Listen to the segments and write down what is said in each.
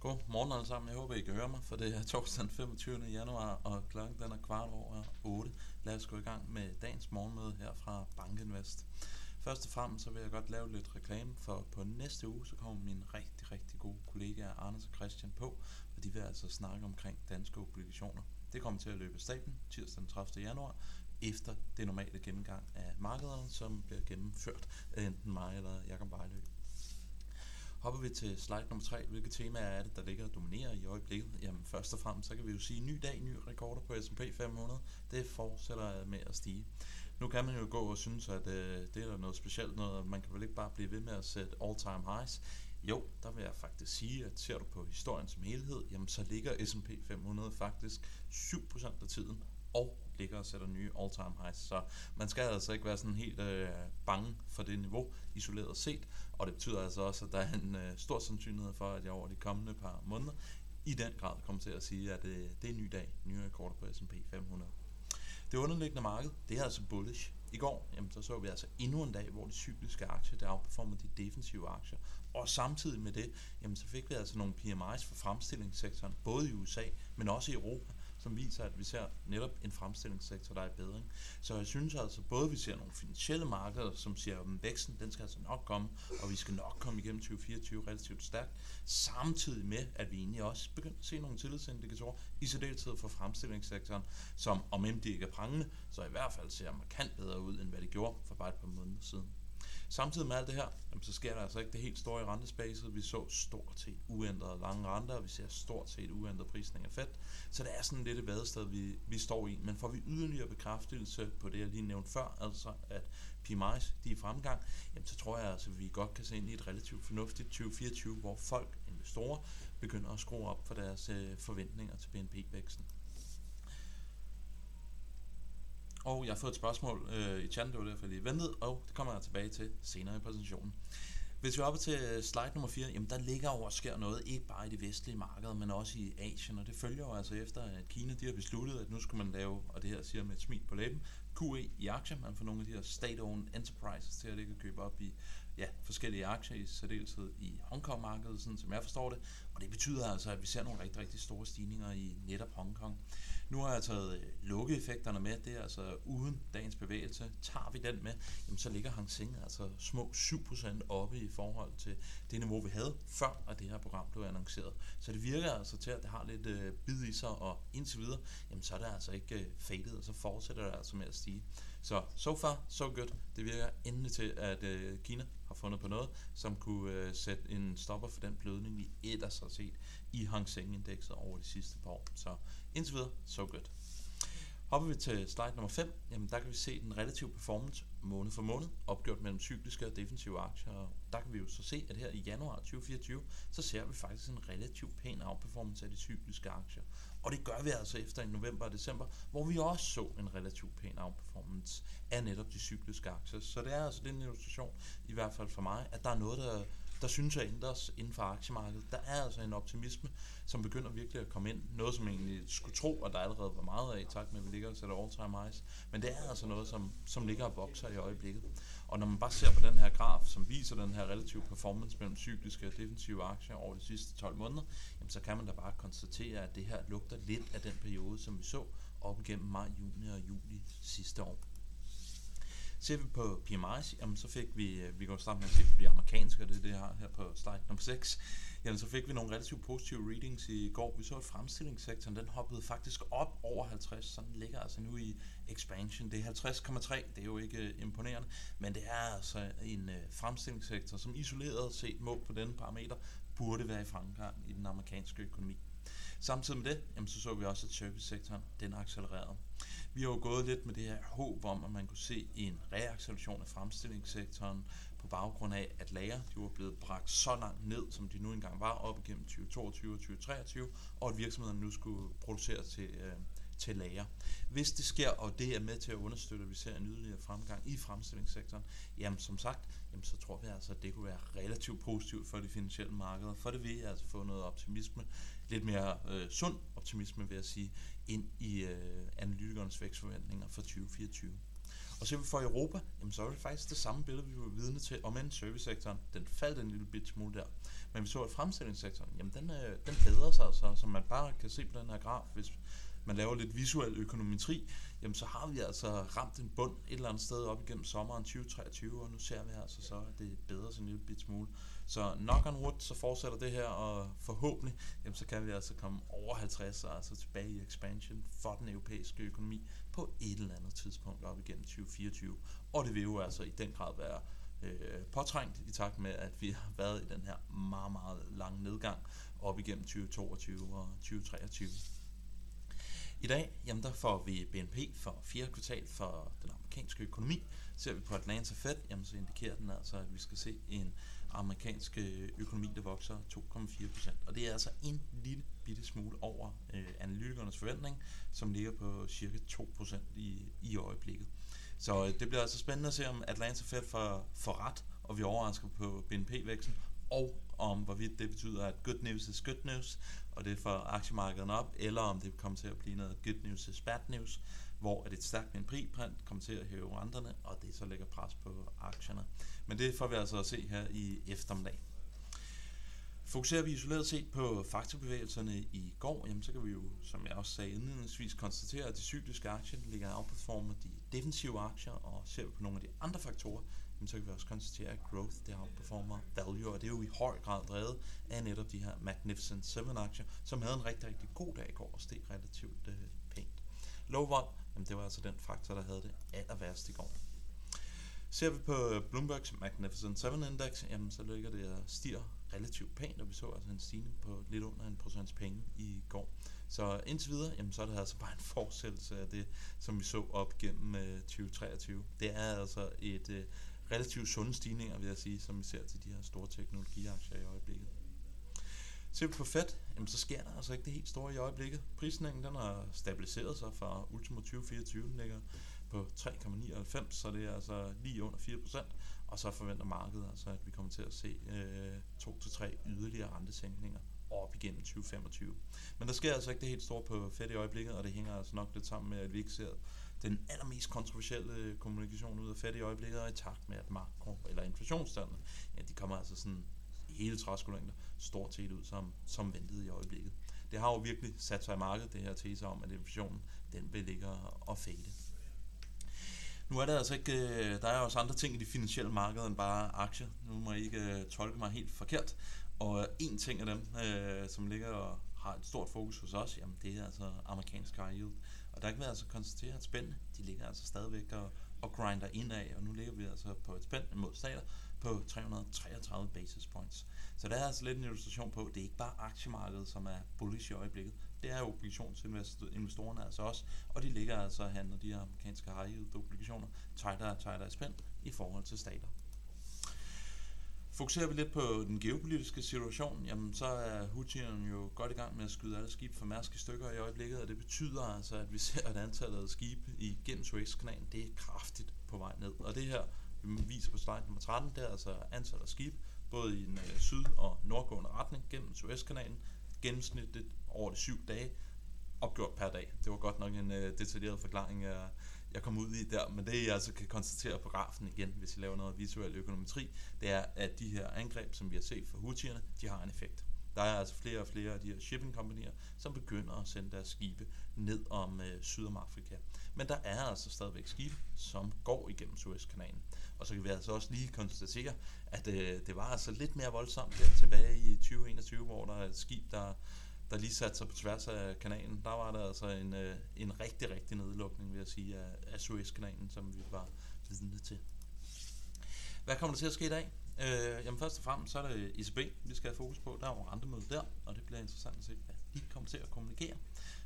God morgen alle sammen. Jeg håber, I kan høre mig, for det er torsdag den 25. januar, og klokken den er 7:15. Lad os gå i gang med dagens morgenmøde her fra Bankinvest. Først og fremmest så vil jeg godt lave lidt reklame, for på næste uge så kommer mine rigtig, rigtig gode kollegaer Anders og Christian på, og de vil altså snakke omkring danske obligationer. Det kommer til at løbe af stablen tirsdag den 30. januar, efter det normale gennemgang af markederne, som bliver gennemført af enten mig eller Jakob Vejløb. Hopper vi til slide nummer 3. Hvilke temaer er det, der ligger og dominerer i øjeblikket? Jamen først og fremmest, så kan vi jo sige ny dag, nye rekorder på S&P 500. Det fortsætter med at stige. Nu kan man jo gå og synes, at det er noget specielt noget, man kan vel ikke bare blive ved med at sætte all-time highs. Jo, der vil jeg faktisk sige, at ser du på historien som helhed, jamen så ligger S&P 500 faktisk 7% af tiden og ligger og sætter nye all-time highs. Så man skal altså ikke være sådan helt bange for det niveau, isoleret set. Og det betyder altså også, at der er en stor sandsynlighed for, at jeg over de kommende par måneder i den grad kommer til at sige, at det er en ny dag, nye rekorder på S&P 500. Det underliggende marked, det er altså bullish. I går, jamen, så vi altså endnu en dag, hvor de cykliske aktier, der outperformede de defensive aktier. Og samtidig med det, jamen, så fik vi altså nogle PMIs for fremstillingssektoren, både i USA, men også i Europa, som viser, at vi ser netop en fremstillingssektor, der er i bedring. Så jeg synes altså, både vi ser nogle finansielle markeder, som siger, at væksten, den skal altså nok komme, og vi skal nok komme igennem 2024 relativt stærkt, samtidig med, at vi egentlig også begynder at se nogle tillidsindikatorer, i særdeleshed for fremstillingssektoren, som om end de ikke er prangende, så i hvert fald ser markant bedre ud, end hvad de gjorde for bare et par måneder siden. Samtidig med alt det her, så sker der altså ikke det helt store i rentespacet. Vi så stort set uændrede lange renter, og vi ser stort set uændrede prisning af Fed. Så det er sådan lidt et vadested, vi står i. Men får vi yderligere bekræftelse på det, jeg lige nævnte før, altså at PMIs de er i fremgang, jamen så tror jeg altså, at vi godt kan se ind i et relativt fornuftigt 2024, hvor folk, investorer, begynder at skrue op for deres forventninger til BNP-væksten. Og jeg har fået et spørgsmål i chatten, det var derfor jeg lige ventede, og det kommer jeg tilbage til senere i præsentationen. Hvis vi er oppe til slide nummer 4, jamen der ligger over og sker noget, ikke bare i det vestlige marked, men også i Asien, og det følger jo altså efter, at Kina de har besluttet, at nu skal man lave, og det her siger med et smil på læben, QE i aktier. Man får nogle af de her state-owned enterprises til at ligge og købe op i forskellige aktier, i særdeleshed i Hongkong-markedet, sådan som jeg forstår det. Og det betyder altså, at vi ser nogle rigtig, rigtig store stigninger i netop Hongkong. Nu har jeg taget lukkeeffekterne med, det er altså uden dagens bevægelse. Tager vi den med, jamen så ligger Hang Seng altså små 7% oppe i forhold til det niveau, vi havde før, at det her program blev annonceret. Så det virker altså til, at det har lidt bid i sig, og indtil videre, jamen så er det altså ikke fadet, og så fortsætter det altså med at stige. Så so far, so good. Det virker endelig til, at Kina har fundet på noget, som kunne sætte en stopper for den blødning, vi ellers har set i Hang Seng-indekset over de sidste par år. Så indtil videre, so good. Hopper vi til slide nummer 5, jamen der kan vi se den relative performance måned for måned, opgjort mellem cykliske og defensive aktier. Og der kan vi jo så se, at her i januar 2024, så ser vi faktisk en relativt pæn outperformance af de cykliske aktier. Og det gør vi altså efter i november og december, hvor vi også så en relativt pæn outperformance af netop de cykliske aktier. Så det er altså den illustration, i hvert fald for mig, at der er noget, der synes at ændres inden for aktiemarkedet. Der er altså en optimisme, som begynder virkelig at komme ind. Noget, som egentlig skulle tro, at der allerede var meget af, i takt med, at vi ligger og sætter all-time highs. Men det er altså noget, som ligger og vokser i øjeblikket. Og når man bare ser på den her graf, som viser den her relative performance mellem cykliske og defensive aktier over de sidste 12 måneder, jamen så kan man da bare konstatere, at det her lugter lidt af den periode, som vi så op igennem maj, juni og juli sidste år. Ser vi på PMIs, jamen så fik vi går sammen med at se på de amerikanske, og det er det her på slide nummer 6, jamen så fik vi nogle relativt positive readings i går. Vi så, at fremstillingssektoren den hoppede faktisk op over 50, så den ligger altså nu i expansion. Det er 50,3, det er jo ikke imponerende, men det er altså en fremstillingssektor, som isoleret set målt på denne parameter, burde være i fremgang i den amerikanske økonomi. Samtidig med det, jamen så vi også, at servicesektoren den accelererede. Vi har jo gået lidt med det her håb om, at man kunne se en reacceleration af fremstillingssektoren på baggrund af, at lager de var blevet bragt så langt ned, som de nu engang var, op igennem 2022 og 2023, og at virksomhederne nu skulle producere til lager. Hvis det sker, og det er med til at understøtte, at vi ser en yderligere fremgang i fremstillingssektoren, jamen som sagt, så tror vi altså, at det kunne være relativt positivt for de finansielle markeder, for det vil altså få noget optimisme, lidt mere sund optimisme, vil jeg sige, ind i analytikernes vækstforventninger for 2024. Og så for Europa, jamen så var det faktisk det samme billede, vi var vidne til, om end servicesektoren, den faldt en lille bit smule der. Men vi så, at fremstillingssektoren, jamen den bedrer sig, så man bare kan se på den her graf, hvis man laver lidt visuel økonometri, jamen så har vi altså ramt en bund et eller andet sted op igennem sommeren 2023, og nu ser vi altså så, at det bedrer sig en lille bit smule. Så knock on wood, så fortsætter det her, og forhåbentlig, jamen så kan vi altså komme over 50, og altså tilbage i expansion for den europæiske økonomi på et eller andet tidspunkt op igennem 2024. Og det vil jo altså i den grad være påtrængt i takt med, at vi har været i den her meget, meget lange nedgang op igennem 2022 og 2023. I dag, jamen der får vi BNP for 4. kvartal for den amerikanske økonomi. Ser vi på Atlanta Fed, jamen så indikerer den altså, at vi skal se en amerikansk økonomi, der vokser 2,4%. Og det er altså en lille bitte smule over analytikernes forventning, som ligger på cirka 2% i øjeblikket. Så det bliver altså spændende at se, om Atlanta Fed får ret, og vi overrasker på BNP-væksten, og om hvorvidt det betyder, at good news is good news, og det får aktiemarkedet op, eller om det kommer til at blive noget good news is bad news, hvor at et stærkt BNP-print kommer til at hæve renterne, og det så lægger pres på aktierne. Men det får vi altså at se her i eftermiddag. Fokuserer vi isoleret set på faktorbevægelserne i går, jamen så kan vi jo, som jeg også sagde indledningsvis, konstatere, at de cykliske aktier ligger outperformer de defensive aktier, og ser vi på nogle af de andre faktorer, så kan vi også konstatere, at growth det outperformer value, og det er jo i høj grad drevet af netop de her Magnificent 7-aktier, som havde en rigtig, rigtig god dag i går og steg relativt pænt. Low vol, jamen det var altså den faktor, der havde det aller værst i går. Ser vi på Bloombergs Magnificent 7-indeks, jamen så ligger det og stiger relativt pænt, og vi så altså en stigning på lidt under 1% penge i går. Så indtil videre, jamen så er det altså bare en fortsættelse af det, som vi så op gennem 2023. Det er altså et relativt sunde stigninger, vil jeg sige, som vi ser til de her store teknologiaktier i øjeblikket. Ser vi på Fed, jamen så sker der altså ikke det helt store i øjeblikket. Prisningen den har stabiliseret sig fra ultimo 2024, den ligger på 3,99, så det er altså lige under 4%, og så forventer markedet altså, at vi kommer til at se 2-3 yderligere rentesænkninger op igennem 2025. Men der sker altså ikke det helt store på Fed i øjeblikket, og det hænger altså nok lidt sammen med, at vi ikke ser den allermest kontroversielle kommunikation ud af Fed i øjeblikket, og i takt med, at inflationstallene, ja, de kommer altså sådan hele træskolængder stort set ud som ventet i øjeblikket. Det har jo virkelig sat sig i markedet, det her tese om, at inflationen, den vil ligge og fade. Nu er der altså ikke, der er også andre ting i de finansielle markeder end bare aktier. Nu må I ikke tolke mig helt forkert. Og en ting af dem, som ligger og har et stort fokus hos os, jamen det er altså amerikansk high yield. Og der kan vi altså konstatere, at spændene, de ligger altså stadigvæk og grinder indad, og nu ligger vi altså på et spænd mod stater på 333 basis points. Så der er altså lidt en illustration på, at det er ikke bare aktiemarkedet, som er bullish i øjeblikket. Det er obligationsinvestorerne altså også, og de ligger altså og handler de amerikanske high yield obligationer tightere og tightere spænd i forhold til stater. Fokuserer vi lidt på den geopolitiske situation, jamen så er Houthierne jo godt i gang med at skyde alle skib fra Mærsk i stykker i øjeblikket, og det betyder altså, at vi ser, at antallet af skibe igennem Suezkanalen, det er kraftigt på vej ned. Og det her, vi viser på slide nummer 13, det er altså antallet af skibe, både i den syd- og nordgående retning gennem Suezkanalen, gennemsnitligt over de 7 dage, opgjort per dag. Det var godt nok en detaljeret forklaring af jeg kom ud i der, men det I altså kan konstatere på grafen igen, hvis I laver noget visuel økonometri, det er, at de her angreb, som vi har set fra Houthierne, de har en effekt. Der er altså flere og flere af de her shippingkompanier, som begynder at sende deres skibe ned om Sydamerika. Men der er altså stadigvæk skibe, som går igennem Suezkanalen. Og så kan vi altså også lige konstatere, at det var altså lidt mere voldsomt der tilbage i 2021, hvor der er et skib, der lige satte sig på tværs af kanalen. Der var der altså en rigtig, rigtig nedlukning, vil jeg sige, af Suezkanalen, som vi var vidne til. Hvad kommer der til at ske i dag? Jamen først og fremmest, så er det ICB, vi skal have fokus på. Der er jo rentemøde der, og det bliver interessant at se, hvad de kommer til at kommunikere.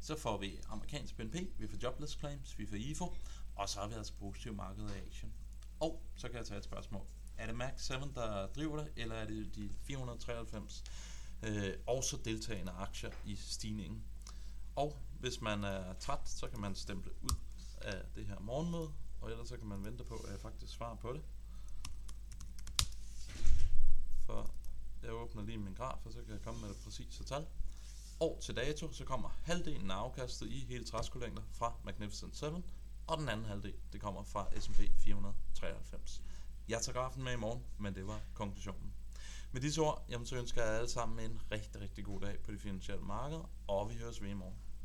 Så får vi amerikansk BNP, vi får jobless claims, vi får IFO, og så har vi altså positiv marked action. Og så kan jeg tage et spørgsmål. Er det Max 7, der driver det, eller er det de 493? Og så deltagende aktier i stigningen. Og hvis man er træt, så kan man stemple ud af det her morgenmøde, og ellers så kan man vente på, at jeg faktisk svarer på det. For jeg åbner lige min graf, og så kan jeg komme med det præcise tal. Og til dato, så kommer halvdelen af afkastet i hele træskolængder fra Magnificent 7, og den anden halvdel, det kommer fra S&P 493. Jeg tager grafen med i morgen, men det var konklusionen. Med disse ord, så ønsker jeg alle sammen en rigtig, rigtig god dag på de finansielle markeder, og vi høres ved i morgen.